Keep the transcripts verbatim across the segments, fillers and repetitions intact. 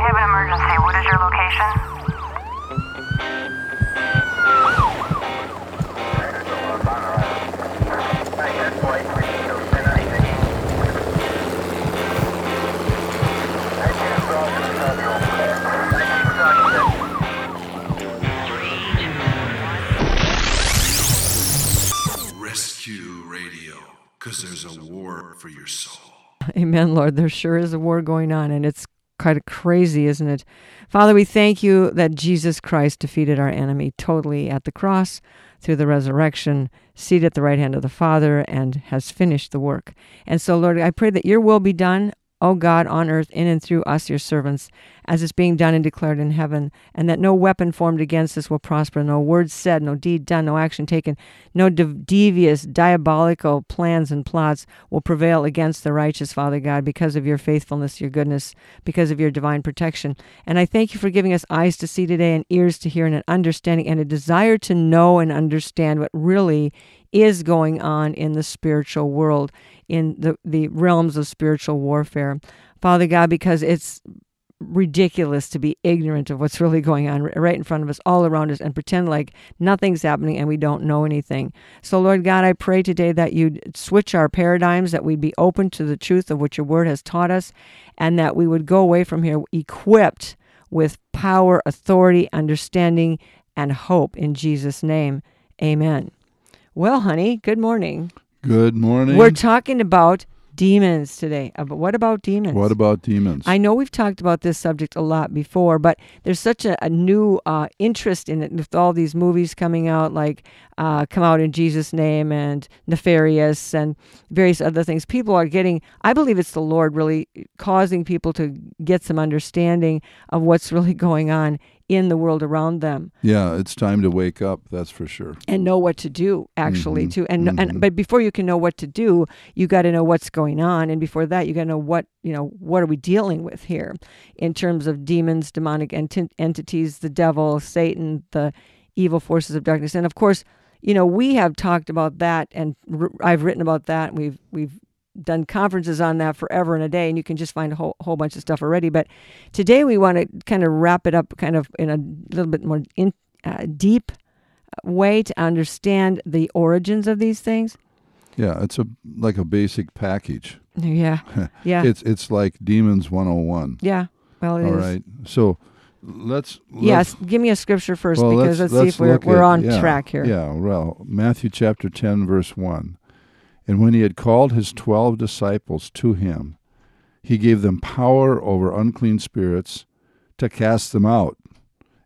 I have an emergency. What is your location? Rescue Radio, because there's a war for your soul. Amen, Lord. There sure is a war going on, and it's kind of crazy, isn't it? Father, we thank you that Jesus Christ defeated our enemy totally at the cross, through the resurrection, seated at the right hand of the Father, and has finished the work. And so, Lord, I pray that your will be done, O God, on earth, in and through us, your servants, as it's being done and declared in heaven, and that no weapon formed against us will prosper, no word said, no deed done, no action taken, no de- devious, diabolical plans and plots will prevail against the righteous, Father God, because of your faithfulness, your goodness, because of your divine protection. And I thank you for giving us eyes to see today and ears to hear and an understanding and a desire to know and understand what really is going on in the spiritual world, in the, the realms of spiritual warfare, Father God, because it's ridiculous to be ignorant of what's really going on right in front of us, all around us, and pretend like nothing's happening and we don't know anything. So, Lord God, I pray today that you'd switch our paradigms, that we'd be open to the truth of what your word has taught us, and that we would go away from here equipped with power, authority, understanding, and hope in Jesus' name. Amen. Well, honey, good morning. Good morning. We're talking about demons today. What about demons? What about demons? I know we've talked about this subject a lot before, but there's such a, a new uh, interest in it with all these movies coming out, like uh, Come Out in Jesus' Name and Nefarious and various other things. People are getting, I believe it's the Lord really causing people to get some understanding of what's really going on in the world around them. Yeah, it's time to wake up, that's for sure. And know what to do, actually, mm-hmm. too. And mm-hmm. and but before you can know what to do, you got to know what's going on, and before that, you got to know what, you know, what are we dealing with here in terms of demons, demonic ent- entities, the devil, Satan, the evil forces of darkness. And of course, you know, we have talked about that, and r- I've written about that, and we've we've done conferences on that forever and a day, and you can just find a whole, whole bunch of stuff already. But today we want to kind of wrap it up kind of in a little bit more in, uh, deep way to understand the origins of these things. Yeah, it's a like a basic package. Yeah, yeah. It's it's like Demons one oh one. Yeah, well, it All is. All right, so let's, let's... Yes, give me a scripture first, well, because let's, let's, let's see if we're, we're at, on yeah, track here. Yeah, well, Matthew chapter ten, verse one. And when he had called his twelve disciples to him, he gave them power over unclean spirits to cast them out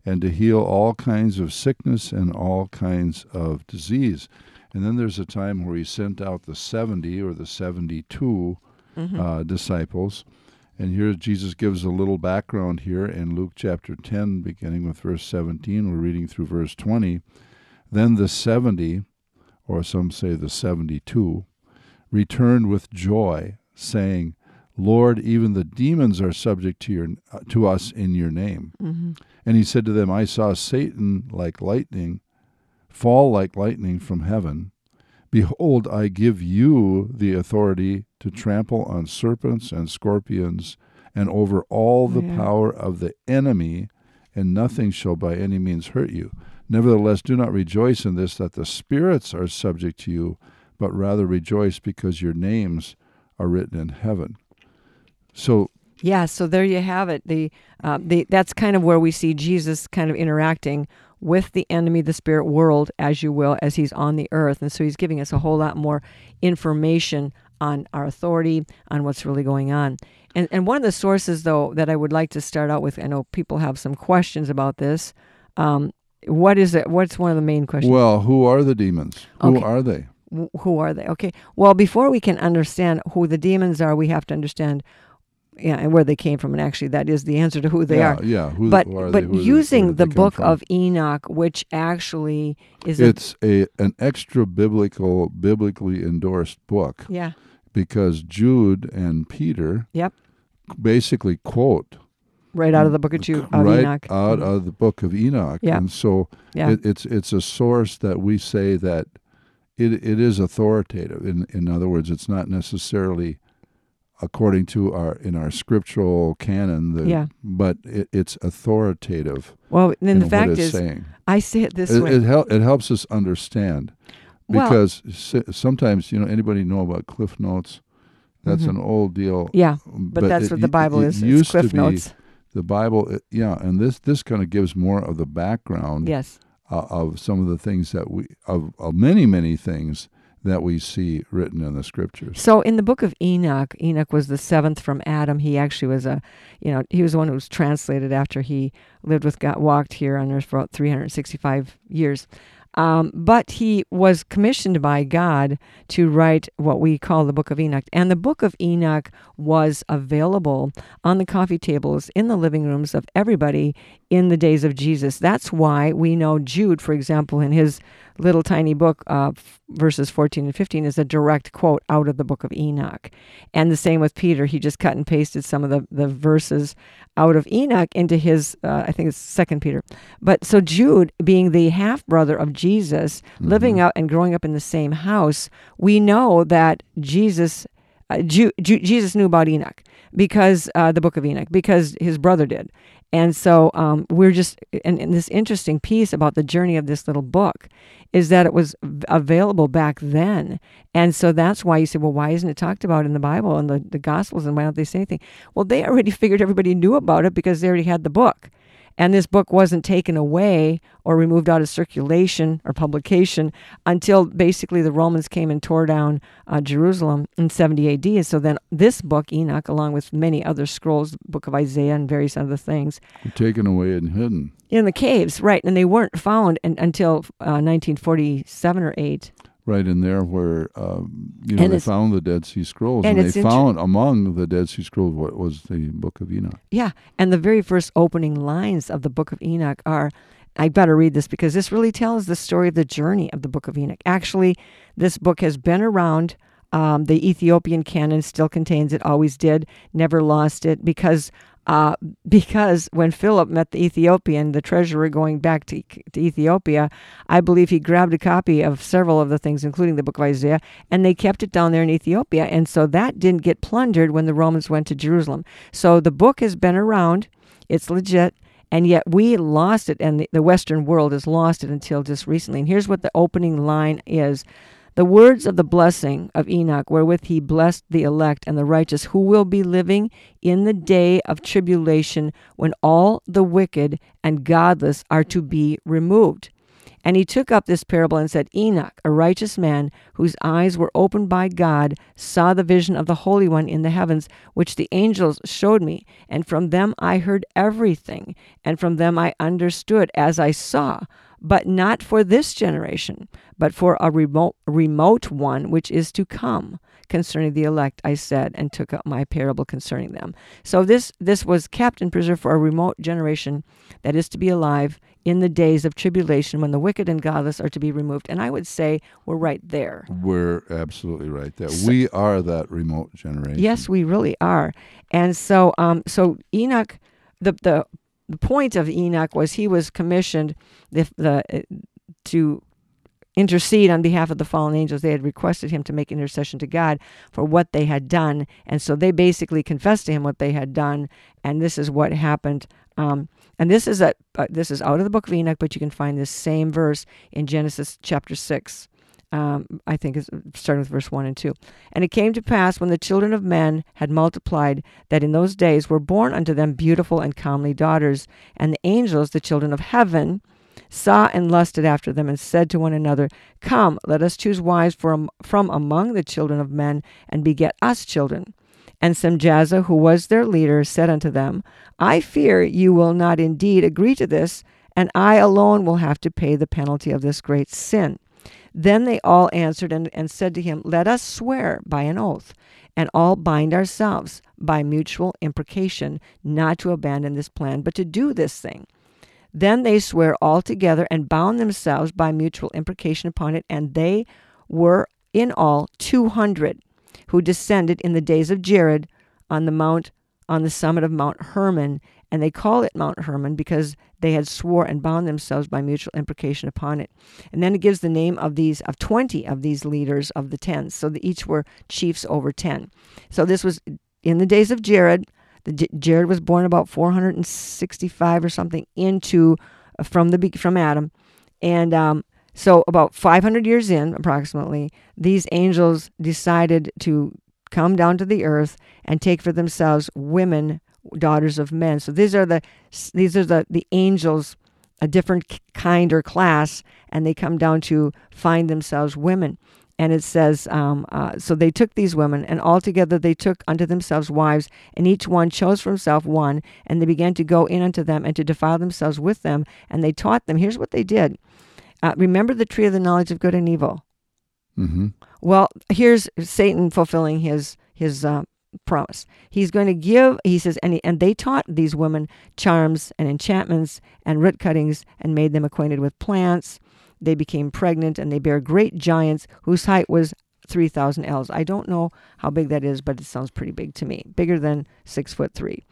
and to heal all kinds of sickness and all kinds of disease. And then there's a time where he sent out the seventy or the seventy-two mm-hmm. uh, disciples. And here Jesus gives a little background here in Luke chapter ten, beginning with verse seventeen. We're reading through verse twenty. Then the seventy, or some say the seventy-two, returned with joy, saying, Lord, even the demons are subject to your, uh, to us in your name. Mm-hmm. And he said to them, I saw Satan like lightning, fall like lightning from heaven. Behold, I give you the authority to trample on serpents and scorpions and over all the yeah. power of the enemy, and nothing shall by any means hurt you. Nevertheless, do not rejoice in this, that the spirits are subject to you, but rather rejoice because your names are written in heaven. So, yeah, so there you have it. The, uh, the that's kind of where we see Jesus kind of interacting with the enemy, the spirit world, as you will, as he's on the earth. And so he's giving us a whole lot more information on our authority, on what's really going on. And, and one of the sources, though, that I would like to start out with, I know people have some questions about this, um, What is it? What's one of the main questions? Well, who are the demons? Okay. Who are they? W- who are they? Okay. Well, before we can understand who the demons are, we have to understand yeah, and where they came from. And actually, that is the answer to who they yeah, are. Yeah, who, but, who are but they? But using they, the book from? of Enoch, which actually is... It's a, a an extra-biblical, biblically endorsed book. Yeah. Because Jude and Peter yep. basically quote... Right out of the book of Jude, of right Enoch. out mm-hmm. of the book of Enoch, yeah. and so yeah. it, it's it's a source that we say that it it is authoritative. In in other words, it's not necessarily according to our in our scriptural canon, the, yeah. but it, it's authoritative. Well, then the fact is, saying. I say it this it, way. It, hel- it helps us understand, because well, sometimes, you know, anybody know about Cliff Notes? That's mm-hmm. an old deal. Yeah, but, but that's it, what the Bible it, is. It used Cliff to Notes. Be the Bible, it, yeah, and this, this kind of gives more of the background yes. uh, of some of the things that we, of, of many, many things that we see written in the Scriptures. So in the book of Enoch, Enoch was the seventh from Adam. He actually was a, you know, he was the one who was translated after he lived with God, walked here on earth for about three hundred sixty-five years. Um, but he was commissioned by God to write what we call the Book of Enoch. And the Book of Enoch was available on the coffee tables, in the living rooms of everybody in the days of Jesus. That's why we know Jude, for example, in his little tiny book, uh, verses fourteen and fifteen, is a direct quote out of the Book of Enoch. And the same with Peter. He just cut and pasted some of the, the verses out of Enoch into his, uh, I think it's Second Peter. But so Jude, being the half-brother of Jesus, mm-hmm. living out and growing up in the same house, we know that Jesus uh, Ju- Ju- Jesus knew about Enoch, because uh, the Book of Enoch, because his brother did. And so um, we're just, and, and this interesting piece about the journey of this little book is that it was available back then. And so that's why you say, well, why isn't it talked about in the Bible and the, the Gospels, and why don't they say anything? Well, they already figured everybody knew about it because they already had the book. And this book wasn't taken away or removed out of circulation or publication until basically the Romans came and tore down uh, Jerusalem in seventy A D. And so then this book, Enoch, along with many other scrolls, the book of Isaiah and various other things, were taken away and hidden. In the caves, right. And they weren't found in, until uh, nineteen forty-seven or eight. Right in there where, um, you know, and they found the Dead Sea Scrolls, and, and they found inter- among the Dead Sea Scrolls what was the Book of Enoch. Yeah, and the very first opening lines of the Book of Enoch are, I better read this because this really tells the story of the journey of the Book of Enoch. Actually, this book has been around. Um, the Ethiopian canon still contains it, always did, never lost it, because uh, because when Philip met the Ethiopian, the treasurer going back to, to Ethiopia, I believe he grabbed a copy of several of the things, including the book of Isaiah, and they kept it down there in Ethiopia, and so that didn't get plundered when the Romans went to Jerusalem. So the book has been around, it's legit, and yet we lost it, and the, the Western world has lost it until just recently. And here's what the opening line is. The words of the blessing of Enoch, wherewith he blessed the elect and the righteous, who will be living in the day of tribulation, when all the wicked and godless are to be removed. And he took up this parable and said, Enoch, a righteous man, whose eyes were opened by God, saw the vision of the Holy One in the heavens, which the angels showed me. And from them I heard everything, and from them I understood as I saw, but not for this generation, but for a remote, remote one which is to come. Concerning the elect, I said, and took up my parable concerning them. So this this was kept and preserved for a remote generation that is to be alive in the days of tribulation, when the wicked and godless are to be removed. And I would say we're right there. We're absolutely right there. So, we are that remote generation. Yes, we really are. And so um, so Enoch, the the the point of Enoch was he was commissioned the, the, to intercede on behalf of the fallen angels. They had requested him to make intercession to God for what they had done. And so they basically confessed to him what they had done. And this is what happened. Um, and this is a, uh, this is out of the book of Enoch, but you can find this same verse in Genesis chapter six. Um, I think it's starting with verse one and two. And it came to pass, when the children of men had multiplied, that in those days were born unto them beautiful and comely daughters. And the angels, the children of heaven, saw and lusted after them, and said to one another, Come, let us choose wives from, from among the children of men, and beget us children. And Semjaza, who was their leader, said unto them, I fear you will not indeed agree to this, and I alone will have to pay the penalty of this great sin. Then they all answered and, and said to him, Let us swear by an oath, and all bind ourselves by mutual imprecation, not to abandon this plan, but to do this thing. Then they swear all together and bound themselves by mutual imprecation upon it, and they were in all two hundred, who descended in the days of Jared on the mount on the summit of Mount Hermon. And they call it Mount Hermon because they had swore and bound themselves by mutual imprecation upon it. And then it gives the name of these, of twenty of these leaders of the ten. So that each were chiefs over ten. So this was in the days of Jared, the, Jared was born about four hundred sixty-five or something into from the from Adam, and um, so about five hundred years in, approximately, these angels decided to come down to the earth and take for themselves women, daughters of men. So these are the these are the the angels, a different kind or class, and they come down to find themselves women. And it says, um, uh, so they took these women, and altogether they took unto themselves wives, and each one chose for himself one, and they began to go in unto them, and to defile themselves with them, and they taught them. Here's what they did. Uh, remember the tree of the knowledge of good and evil. Mm-hmm. Well, here's Satan fulfilling his his uh, promise. He's going to give, he says, and, he, and they taught these women charms and enchantments and root cuttings, and made them acquainted with plants. They became pregnant, and they bare great giants whose height was three thousand ells. I don't know how big that is, but it sounds pretty big to me, bigger than six foot three.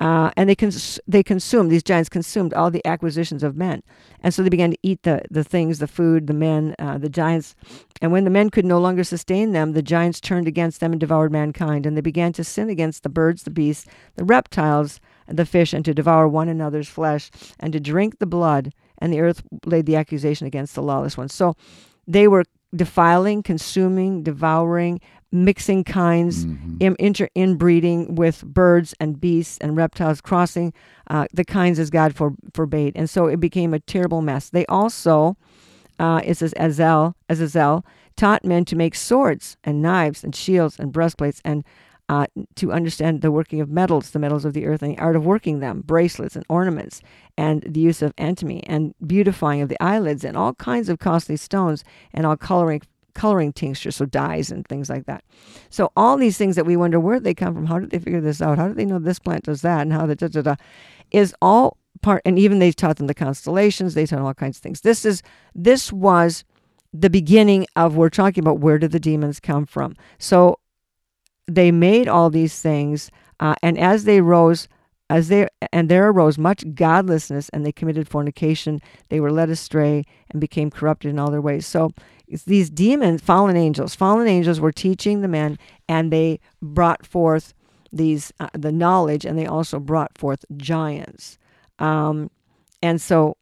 Uh, and they cons- they consumed, these giants consumed all the acquisitions of men. And so they began to eat the, the things, the food, the men, uh, the giants. And when the men could no longer sustain them, the giants turned against them and devoured mankind. And they began to sin against the birds, the beasts, the reptiles, the fish, and to devour one another's flesh, and to drink the blood. And the earth laid the accusation against the lawless ones. So they were defiling, consuming, devouring, mixing kinds, mm-hmm. in, inter, inbreeding with birds and beasts and reptiles, crossing uh, the kinds as God for, forbade. And so it became a terrible mess. They also, uh, it says Azazel, Azazel, taught men to make swords and knives and shields and breastplates, and Uh, to understand the working of metals, the metals of the earth, and the art of working them, bracelets and ornaments, and the use of anatomy, and beautifying of the eyelids, and all kinds of costly stones, and all coloring coloring tinctures, so dyes and things like that. So all these things that we wonder where they come from, how did they figure this out, how do they know this plant does that, and how the da da da, is all part. And even they taught them the constellations, they taught them all kinds of things. This is this was the beginning of, we're talking about where did the demons come from. So they made all these things, uh, and as they rose, as they and there arose much godlessness, and they committed fornication. They were led astray and became corrupted in all their ways. So it's these demons, fallen angels, fallen angels were teaching the men, and they brought forth these uh, the knowledge, and they also brought forth giants. Um, and so,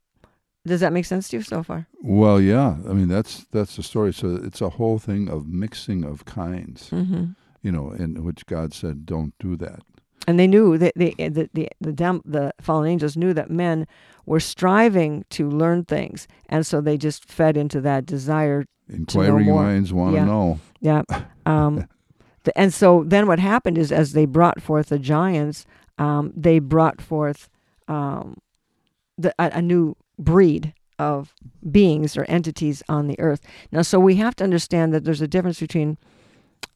does that make sense to you so far? Well, yeah. I mean, that's that's the story. So it's a whole thing of mixing of kinds. Mm-hmm. You know, in which God said, "Don't do that." And they knew that the the the the, dem- the fallen angels knew that men were striving to learn things, and so they just fed into that desire. Inquiring minds want to know. Yeah. Um, the, and so then what happened is, as they brought forth the giants, um, they brought forth um, the, a, a new breed of beings or entities on the earth. Now, so we have to understand that there's a difference between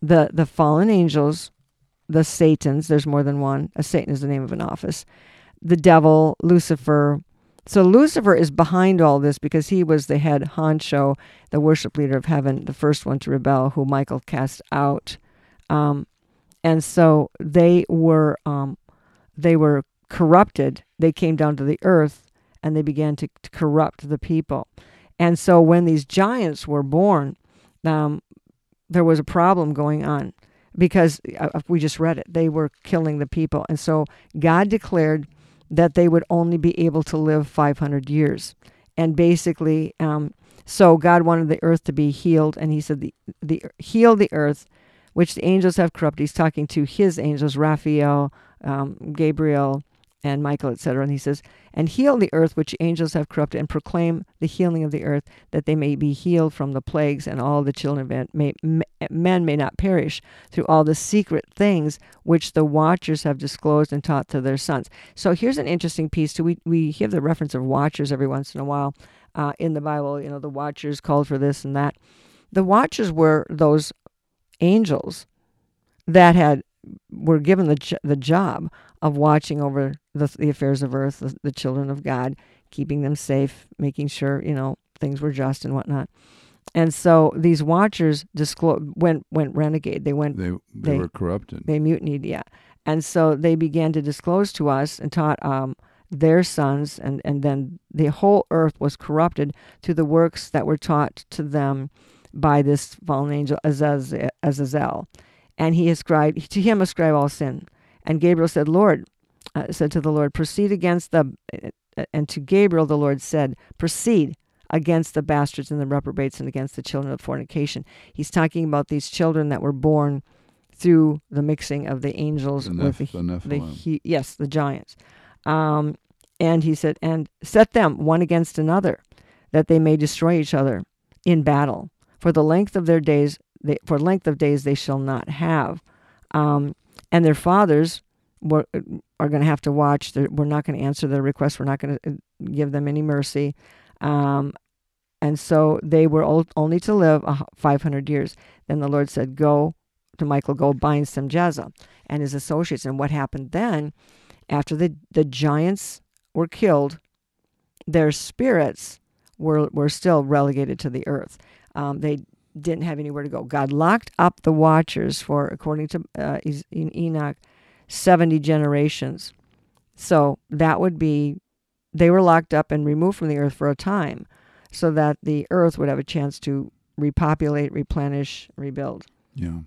The the fallen angels, the Satans, there's more than one. A Satan is the name of an office. The devil, Lucifer. So Lucifer is behind all this because he was the head honcho, the worship leader of heaven, the first one to rebel, who Michael cast out. Um, and so they were um, they were corrupted. They came down to the earth, and they began to, to corrupt the people. And so when these giants were born, um, there was a problem going on because uh, we just read it. They were killing the people. And so God declared that they would only be able to live five hundred years. And basically, um, so God wanted the earth to be healed. And he said, the, the heal the earth, which the angels have corrupted. He's talking to his angels, Raphael, um, Gabriel, and Michael, et cetera. And he says, and heal the earth which angels have corrupted, and proclaim the healing of the earth, that they may be healed from the plagues, and all the children of may, may, men may not perish through all the secret things which the watchers have disclosed and taught to their sons. So here's an interesting piece too. We, we have the reference of watchers every once in a while uh, in the Bible. You know, the watchers called for this and that. The watchers were those angels that had were given the the job of watching over the, the affairs of earth, the, the children of God, keeping them safe, making sure, you know, things were just and whatnot. And so these watchers disclo- went went renegade. They went. They, they, they were corrupted. They mutinied, yeah. And so they began to disclose to us and taught um, their sons, and, and then the whole earth was corrupted through the works that were taught to them by this fallen angel Azazel. and he ascribed, to him ascribe all sin. And Gabriel said, Lord, uh, said to the Lord, proceed against the, uh, and to Gabriel the Lord said, proceed against the bastards and the reprobates and against the children of fornication. He's talking about these children that were born through the mixing of the angels the Neph- with the, the, Nephilim. the he, yes, the giants. Um, and he said, and set them one against another, that they may destroy each other in battle. For the length of their days, they, for length of days they shall not have. Um, and their fathers were, are going to have to watch. They're, we're not going to answer their requests. We're not going to give them any mercy. Um, and so they were old, only to live five hundred years. Then the Lord said, go to Michael, go bind Semjaza and his associates. And what happened then, after the, the giants were killed, their spirits were were still relegated to the earth. Um, they didn't have anywhere to go. God locked up the watchers for, according to uh, Enoch, seventy generations. So that would be, they were locked up and removed from the earth for a time so that the earth would have a chance to repopulate, replenish, rebuild. Yeah.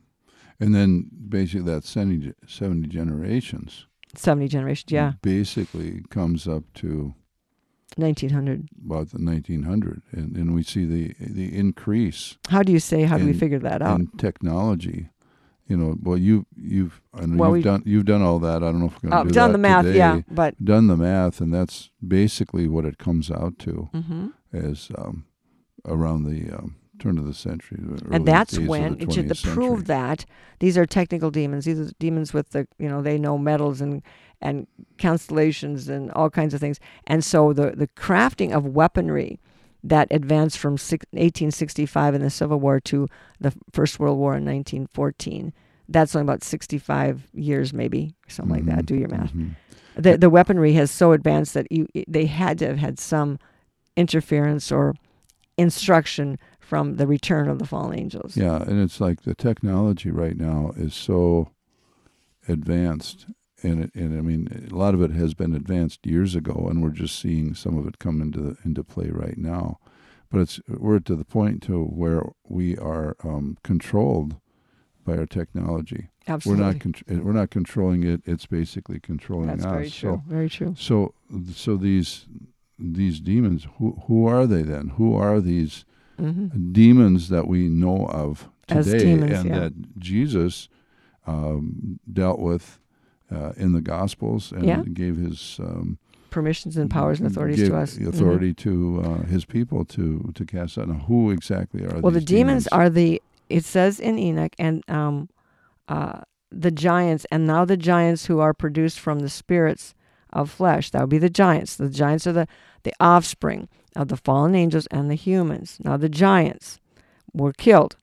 And then basically that seventy, seventy generations. seventy generations, yeah. Basically comes up to nineteen hundred. About the nineteen hundred. And, and we see the, the increase. How do you say, how do in, we figure that out? In technology. You know, well, you, you've I know, well, you've done you've done all that. I don't know if we're going to uh, do done that the math, today. Yeah, but done the math, and that's basically what it comes out to, mm-hmm. as um, around the um, turn of the century. The and that's when the it should century. prove that these are technical demons. These are demons with the you know they know metals and and constellations and all kinds of things. And so the the crafting of weaponry that advanced from eighteen sixty-five in the Civil War to the First World War in nineteen fourteen. That's only about sixty-five years, maybe, something mm-hmm. like that. Do your math. Mm-hmm. The the weaponry has so advanced that you, they had to have had some interference or instruction from the return of the fallen angels. Yeah, and it's like the technology right now is so advanced. And, it, and I mean, a lot of it has been advanced years ago, and we're just seeing some of it come into into play right now. But it's we're to the point to where we are um, controlled by our technology. Absolutely, we're not con- we're not controlling it. It's basically controlling That's us. That's very true. So, very true. So, so these these demons, who who are they then? Who are these mm-hmm. demons that we know of today, As demons, and yeah. that Jesus um, dealt with? Uh, in the Gospels, and yeah. gave his um, permissions and powers and authorities to us. Authority mm-hmm. to uh, his people to to cast out. Now, who exactly are? Well, these the demons, demons are the. It says in Enoch and um, uh, the giants, and now the giants who are produced from the spirits of flesh. That would be the giants. The giants are the the offspring of the fallen angels and the humans. Now the giants were killed,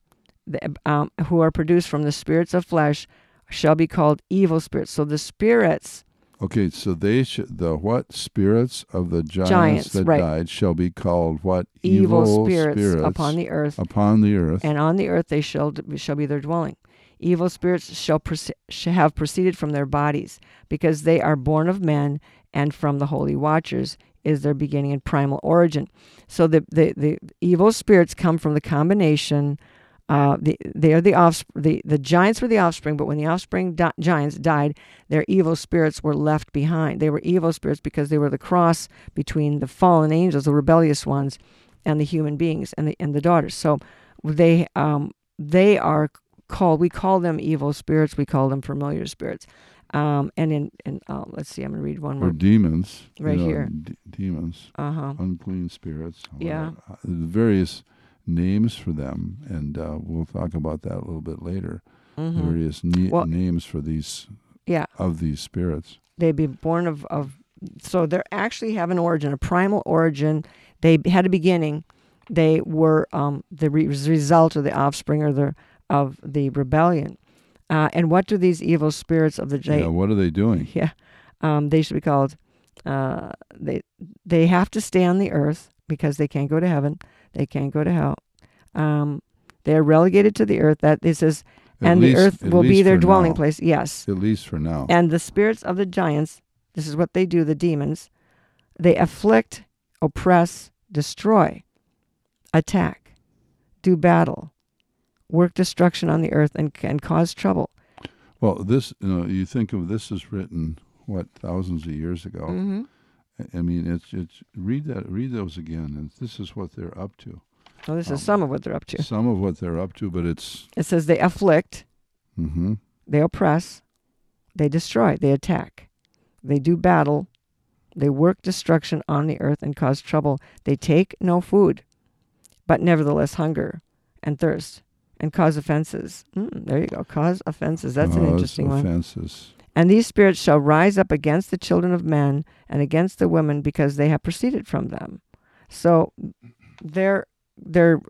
the, um, who are produced from the spirits of flesh. Shall be called evil spirits. So the spirits. Okay, so they should, the what spirits of the giants, giants that right. died shall be called what evil, evil spirits, spirits upon the earth. Upon the earth, and on the earth they shall shall be their dwelling. Evil spirits shall, proce- shall have proceeded from their bodies, because they are born of men, and from the holy watchers is their beginning and primal origin. So the the, the evil spirits come from the combination. Uh, the, they are the offspring. The, the giants were the offspring, but when the offspring di- giants died, their evil spirits were left behind. They were evil spirits because they were the cross between the fallen angels, the rebellious ones, and the human beings and the and the daughters. So they um, they are called. We call them evil spirits. We call them familiar spirits. Um, and in and uh, let's see, I'm gonna read one more. Or demons, right you know, here. D- demons, uh-huh. unclean spirits. Yeah, whatever. Various names for them, and uh, we'll talk about that a little bit later. Mm-hmm. Various ne- well, names for these, yeah, of these spirits. They'd be born of, of, so they actually have an origin, a primal origin. They had a beginning. They were um, the re- result of the offspring or the of the rebellion. Uh, and what do these evil spirits of the day? Yeah, what are they doing? Yeah, um, they should be called. Uh, they they have to stay on the earth because they can't go to heaven. They can't go to hell. Um, they are relegated to the earth. That this is, at and least, the earth will be their dwelling now. place. Yes, at least for now. And the spirits of the giants. This is what they do. The demons, they afflict, oppress, destroy, attack, do battle, work destruction on the earth, and and cause trouble. Well, this, you know, you think of this is written, what, thousands of years ago. Mm-hmm. I mean, it's it's read that read those again, and this is what they're up to. Well, this um, is some of what they're up to. Some of what they're up to, but it's... It says they afflict, mm-hmm. they oppress, they destroy, they attack, they do battle, they work destruction on the earth and cause trouble. They take no food, but nevertheless hunger and thirst and cause offenses. Mm, there you go, cause offenses. That's cause an interesting offenses. one. Cause offenses. And these spirits shall rise up against the children of men and against the women, because they have proceeded from them. So they're they're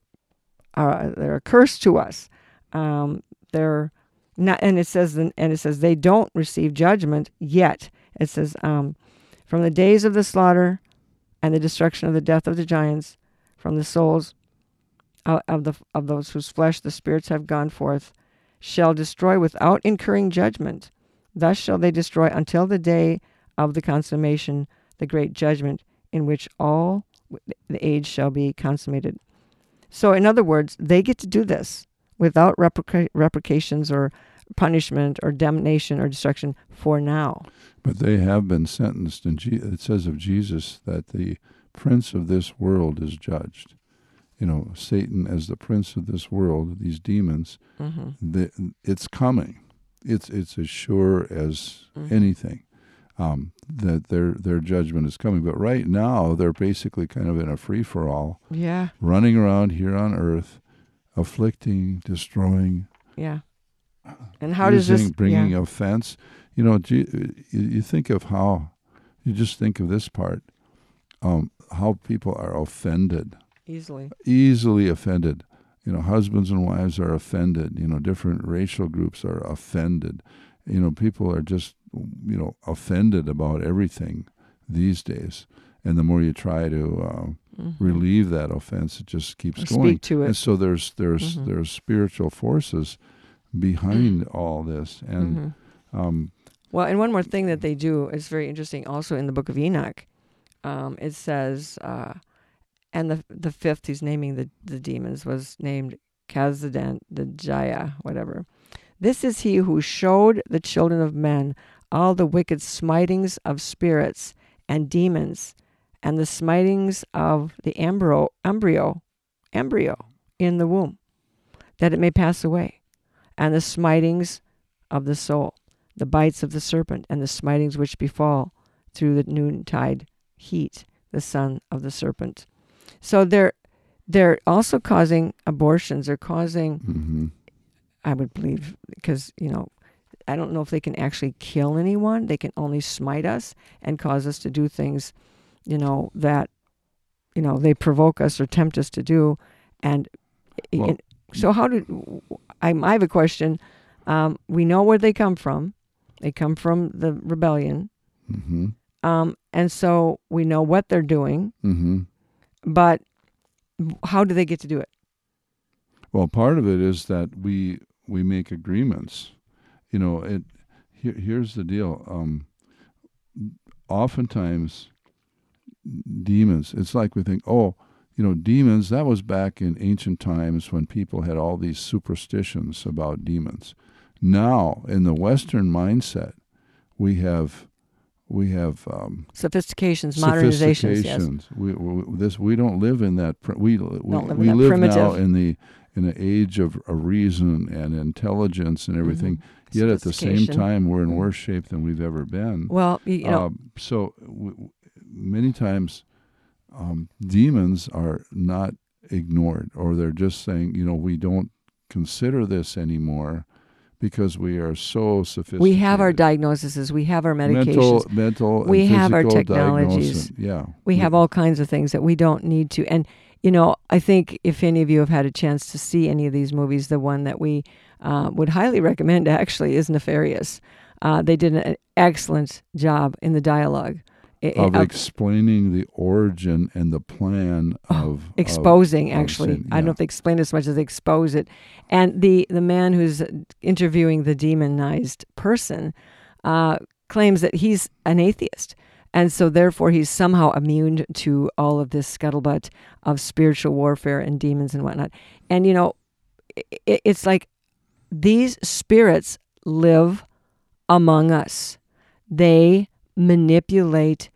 uh, they're a curse to us. Um, they're not, and it says and it says they don't receive judgment yet. It says um, from the days of the slaughter and the destruction of the death of the giants, from the souls of, of the of those whose flesh the spirits have gone forth, shall destroy without incurring judgment. Thus shall they destroy until the day of the consummation, the great judgment, in which all the age shall be consummated. So, in other words, they get to do this without replica- replications or punishment or damnation or destruction for now. But they have been sentenced, and Je- it says of Jesus that the prince of this world is judged. You know, Satan as the prince of this world, these demons, mm-hmm. the, it's coming. It's it's as sure as mm-hmm. anything um, that their their judgment is coming. But right now, they're basically kind of in a free-for-all, yeah. running around here on earth, afflicting, destroying. Yeah. And how using, does this... Bringing yeah. offense. You know, you, you think of how, you just think of this part, um, how people are offended. Easily. Easily offended. You know, husbands and wives are offended. You know, different racial groups are offended. You know, people are just, you know, offended about everything these days. And the more you try to uh, mm-hmm. relieve that offense, it just keeps or going. Speak to it. And so there's there's mm-hmm. there's spiritual forces behind mm-hmm. all this. And mm-hmm. um, well, and one more thing that they do is very interesting. Also in the Book of Enoch, um, it says. Uh, And the the fifth, he's naming the, the demons, was named Kazadan, the Jaya, whatever. This is he who showed the children of men all the wicked smitings of spirits and demons, and the smitings of the embryo, embryo, embryo in the womb, that it may pass away, and the smitings of the soul, the bites of the serpent, and the smitings which befall through the noontide heat, the son of the serpent. So they're they're also causing abortions. They're causing, mm-hmm. I would believe, because, you know, I don't know if they can actually kill anyone. They can only smite us and cause us to do things, you know, that, you know, they provoke us or tempt us to do. And, well, and so how do, I, I have a question. Um, we know where they come from. They come from the rebellion. Mm-hmm. Um, and so we know what they're doing. Mm-hmm. But how do they get to do it? Well, part of it is that we we make agreements. You know, it. Here, here's the deal. Um, oftentimes, demons. It's like we think, oh, you know, demons. That was back in ancient times when people had all these superstitions about demons. Now, in the Western mindset, we have. We have um, sophistications, modernizations. Sophistications. Yes. We, we this we don't live in that. Pr- we we, live, we that live primitive. now in the in an age of, of reason and intelligence and everything. Mm-hmm. Yet at the same time, we're in worse shape than we've ever been. Well, you know, um, so w- many times um, demons are not ignored, or they're just saying, you know, we don't consider this anymore. Because we are so sophisticated. We have our diagnoses. We have our medications. Mental, mental and we have our technologies. Yeah. We, we have all kinds of things that we don't need to. And, you know, I think if any of you have had a chance to see any of these movies, the one that we uh, would highly recommend actually is Nefarious. Uh, they did an excellent job in the dialogue. It, of, of explaining the origin and the plan of... Exposing, of, actually. Of sin, yeah. I don't know if they explain it as much as they expose it. And the, the man who's interviewing the demonized person uh, claims that he's an atheist. And so therefore he's somehow immune to all of this scuttlebutt of spiritual warfare and demons and whatnot. And, you know, it, it's like these spirits live among us. They manipulate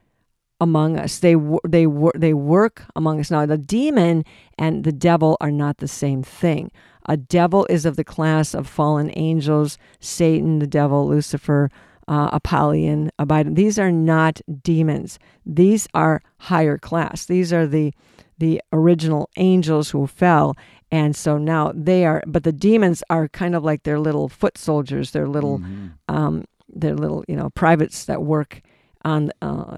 among us. They they they work among us. Now, the demon and the devil are not the same thing. A devil is of the class of fallen angels, Satan, the devil, Lucifer, uh, Apollyon, Abaddon. These are not demons. These are higher class. These are the the original angels who fell, and so now they are. But the demons are kind of like their little foot soldiers, their little, mm-hmm. um, their little, you know, privates that work on uh,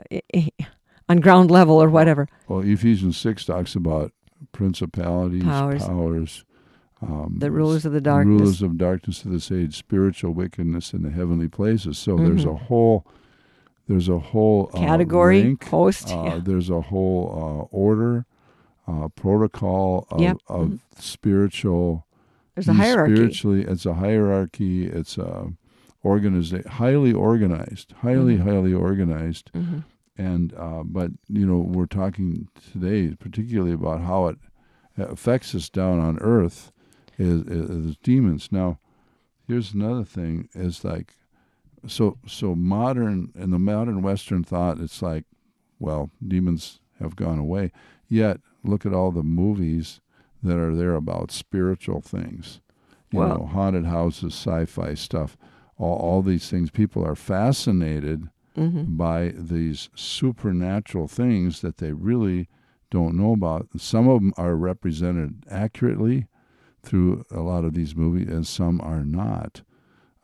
on ground level or whatever. Well, Ephesians six talks about principalities, powers, powers um, the rulers of the darkness, rulers of darkness of this age, spiritual wickedness in the heavenly places. So mm-hmm. there's a whole, there's a whole uh, category, rank, host. Uh, yeah. There's a whole uh, order, uh, protocol of, yep. of mm-hmm. spiritual. There's a hierarchy. Spiritually, it's a hierarchy. It's a Organized, highly organized, highly, mm-hmm. highly organized, mm-hmm. and uh, but you know we're talking today particularly about how it affects us down on earth is, is demons. Now, here's another thing: is like so so modern in the modern Western thought, it's like, well, demons have gone away. Yet look at all the movies that are there about spiritual things, you wow. know, haunted houses, sci-fi stuff. All, all these things, people are fascinated mm-hmm. by these supernatural things that they really don't know about. Some of them are represented accurately through a lot of these movies, and some are not.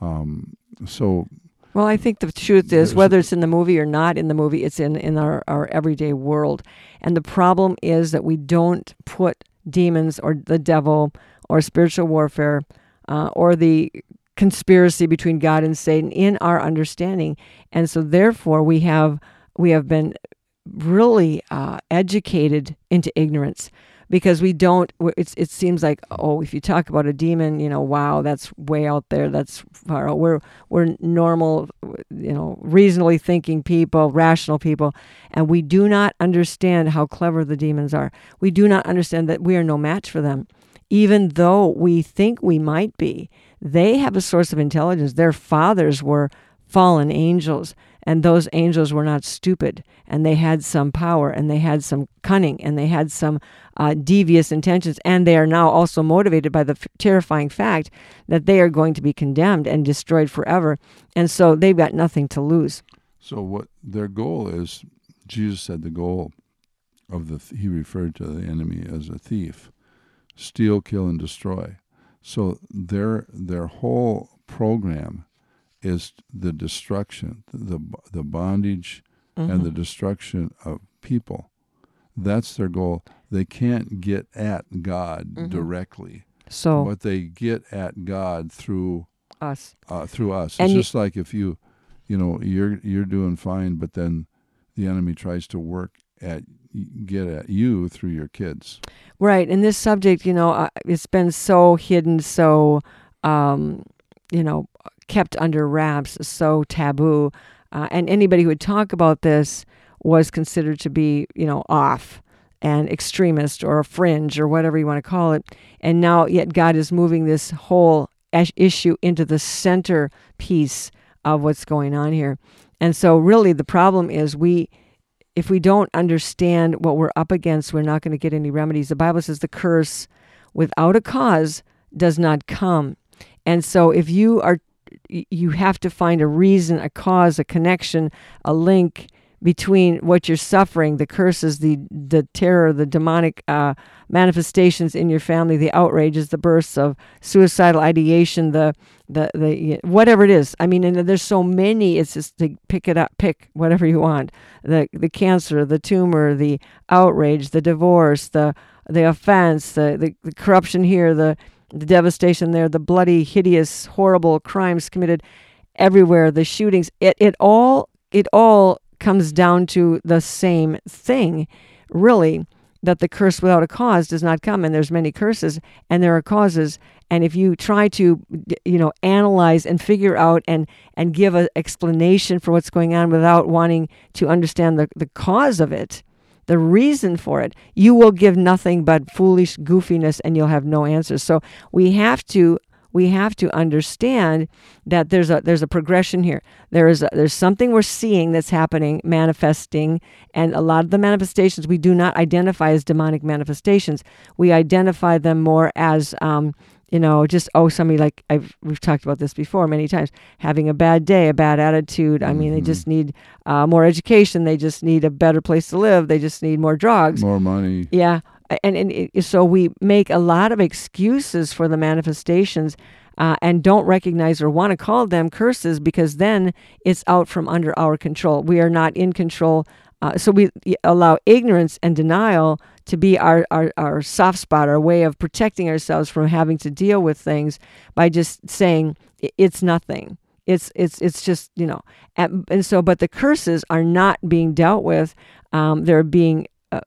Um, so, well, I think the truth is, whether it's in the movie or not in the movie, it's in, in our, our everyday world. And the problem is that we don't put demons or the devil or spiritual warfare uh, or the conspiracy between God and Satan in our understanding, and so therefore we have we have been really uh, educated into ignorance, because we don't. It's, it seems like, oh, if you talk about a demon, you know, wow, that's way out there, that's far out. We're we're normal, you know, reasonably thinking people, rational people, and we do not understand how clever the demons are. We do not understand that we are no match for them, even though we think we might be. They have a source of intelligence. Their fathers were fallen angels, and those angels were not stupid, and they had some power, and they had some cunning, and they had some uh, devious intentions, and they are now also motivated by the f- terrifying fact that they are going to be condemned and destroyed forever, and so they've got nothing to lose. So what their goal is, Jesus said the goal of the, th- he referred to the enemy as a thief, steal, kill, and destroy. So their their whole program is the destruction, the the bondage, mm-hmm. and the destruction of people. That's their goal. They can't get at God mm-hmm. directly. So but they get at God through us. Uh, through us. It's and just you, like if you, you know, you're you're doing fine, but then the enemy tries to work at get at you through your kids. Right. And this subject, you know, uh, it's been so hidden, so, um, you know, kept under wraps, so taboo. Uh, and anybody who would talk about this was considered to be, you know, off and extremist or a fringe or whatever you want to call it. And now yet God is moving this whole issue into the center piece of what's going on here. And so really the problem is we... If we don't understand what we're up against, we're not going to get any remedies. The Bible says the curse without a cause does not come. And so if you are, you have to find a reason, a cause, a connection, a link between what you're suffering, the curses, the the terror, the demonic uh, manifestations in your family, the outrages, the bursts of suicidal ideation, the the the whatever it is. I mean, and there's so many. It's just to pick it up, pick whatever you want. The the cancer, the tumor, the outrage, the divorce, the the offense, the the, the corruption here, the the devastation there, the bloody, hideous, horrible crimes committed everywhere, the shootings. It it all it all. comes down to the same thing, really, that the curse without a cause does not come. And there's many curses, and there are causes. And if you try to, you know, analyze and figure out and, and give an explanation for what's going on without wanting to understand the, the cause of it, the reason for it, you will give nothing but foolish goofiness, and you'll have no answers. So we have to we have to understand that there's a there's a progression here. There is a, there's something we're seeing that's happening, manifesting, and a lot of the manifestations we do not identify as demonic manifestations. We identify them more as um, you know, just oh, somebody like I've we've talked about this before many times, having a bad day, a bad attitude. I mean, mm-hmm. they just need uh, more education. They just need a better place to live. They just need more drugs, more money. Yeah. And, and it, so we make a lot of excuses for the manifestations uh, and don't recognize or want to call them curses, because then it's out from under our control. We are not in control. Uh, so we allow ignorance and denial to be our, our, our soft spot, our way of protecting ourselves from having to deal with things by just saying it's nothing. It's it's it's just, you know. And, and so, but the curses are not being dealt with. Um, they're being... Uh,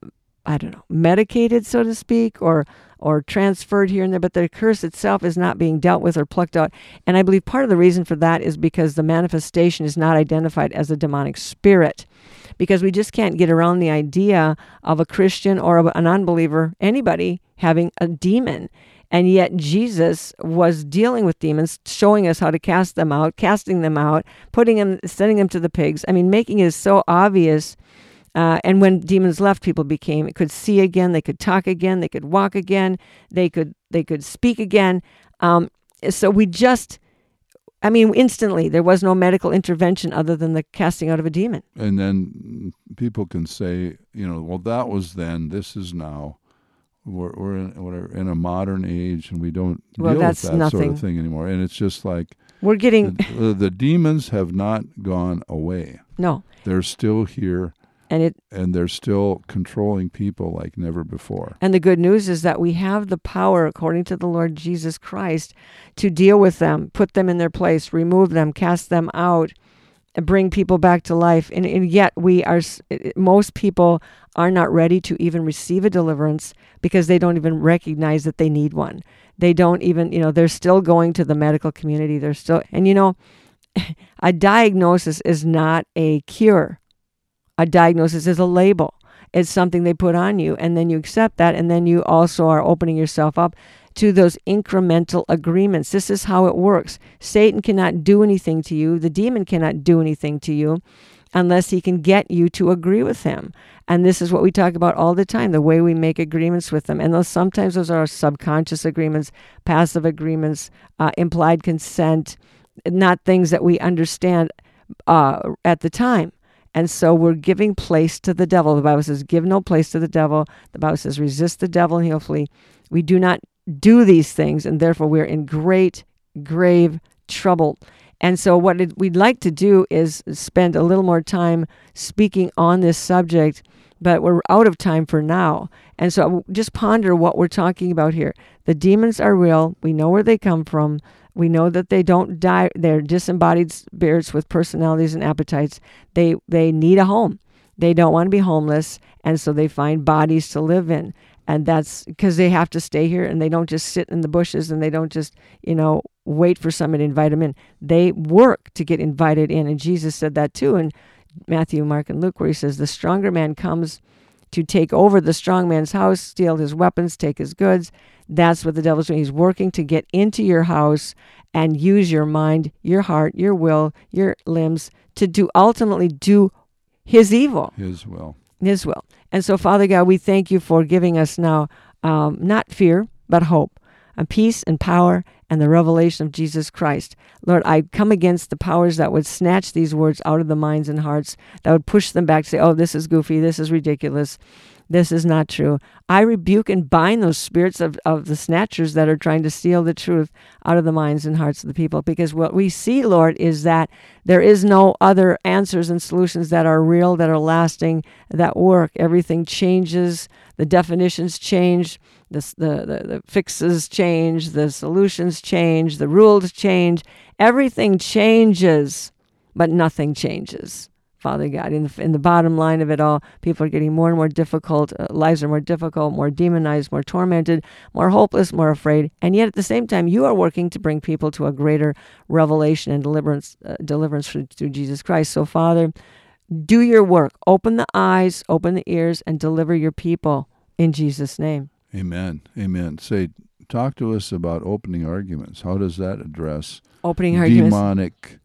I don't know, medicated, so to speak, or or transferred here and there, but the curse itself is not being dealt with or plucked out. And I believe part of the reason for that is because the manifestation is not identified as a demonic spirit, because we just can't get around the idea of a Christian or an unbeliever, anybody, having a demon. And yet Jesus was dealing with demons, showing us how to cast them out, casting them out, putting them, sending them to the pigs. I mean, making it so obvious. Uh, and when demons left, people became, it could see again, they could talk again, they could walk again, they could they could speak again. Um, so we just, I mean, instantly, there was no medical intervention other than the casting out of a demon. And then people can say, you know, well, that was then, this is now. We're we're in, we're in a modern age, and we don't well, deal with that nothing. sort of thing anymore. And it's just like we're getting the, the demons have not gone away. No, they're still here. And it and they're still controlling people like never before. And the good news is that we have the power, according to the Lord Jesus Christ, to deal with them, put them in their place, remove them, cast them out, and bring people back to life. And, and yet we are most people are not ready to even receive a deliverance, because they don't even recognize that they need one. They don't even, you know, they're still going to the medical community. They're still, and you know, a diagnosis is not a cure. A diagnosis is a label. It's something they put on you, and then you accept that, and then you also are opening yourself up to those incremental agreements. This is how it works. Satan cannot do anything to you. The demon cannot do anything to you unless he can get you to agree with him. And this is what we talk about all the time, the way we make agreements with them. And those sometimes those are subconscious agreements, passive agreements, uh, implied consent, not things that we understand uh, at the time. And so we're giving place to the devil. The Bible says, give no place to the devil. The Bible says, resist the devil and he'll flee. We do not do these things, and therefore we're in great, grave trouble. And so what we'd like to do is spend a little more time speaking on this subject, but we're out of time for now. And so just ponder what we're talking about here. The demons are real. We know where they come from. We know that they don't die. They're disembodied spirits with personalities and appetites. They they need a home. They don't want to be homeless, and so they find bodies to live in. And that's because they have to stay here, and they don't just sit in the bushes, and they don't just, you know, wait for somebody to invite them in. They work to get invited in, and Jesus said that too in Matthew, Mark, and Luke, where he says, the stronger man comes to take over the strong man's house, steal his weapons, take his goods. That's what the devil's doing. He's working to get into your house and use your mind, your heart, your will, your limbs to do ultimately do his evil. His will. His will. And so, Father God, we thank you for giving us now um, not fear, but hope, and peace and power and the revelation of Jesus Christ. Lord, I come against the powers that would snatch these words out of the minds and hearts, that would push them back to say, oh, this is goofy, this is ridiculous, this is not true. I rebuke and bind those spirits of, of the snatchers that are trying to steal the truth out of the minds and hearts of the people, because what we see, Lord, is that there is no other answers and solutions that are real, that are lasting, that work. Everything changes. The definitions change. The, the, the, the fixes change. The solutions change. The rules change. Everything changes, but nothing changes. Father God, in the, in the bottom line of it all, people are getting more and more difficult, uh, lives are more difficult, more demonized, more tormented, more hopeless, more afraid, and yet at the same time, you are working to bring people to a greater revelation and deliverance uh, deliverance through, through Jesus Christ. So Father, do your work. Open the eyes, open the ears, and deliver your people in Jesus' name. Amen. Amen. Say Talk to us about opening arguments. How does that address opening arguments? Demonic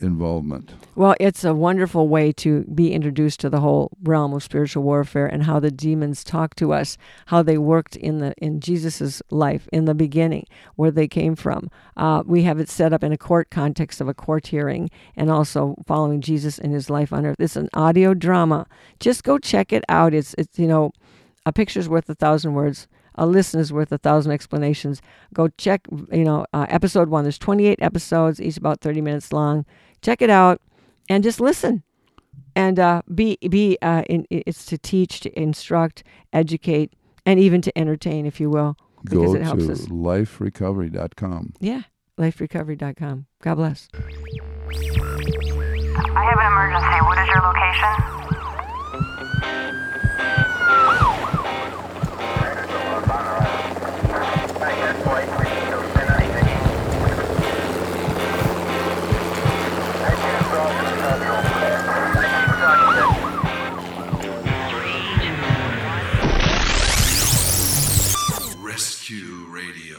involvement? Well, it's a wonderful way to be introduced to the whole realm of spiritual warfare and how the demons talk to us, how they worked in the in Jesus's life in the beginning, where they came from. Uh, we have it set up in a court context of a court hearing, and also following Jesus in his life on earth. It's an audio drama. Just go check it out. It's it's you know, a picture's worth a thousand words. A listen is worth a thousand explanations. Go check, you know, uh, episode one. There's twenty-eight episodes, each about thirty minutes long. Check it out, and just listen, and uh, be be. Uh, in, it's to teach, to instruct, educate, and even to entertain, if you will, because Go it helps to us. life recovery dot com. Yeah, life recovery dot com. God bless. I have an emergency. What is your location? Rescue Radio,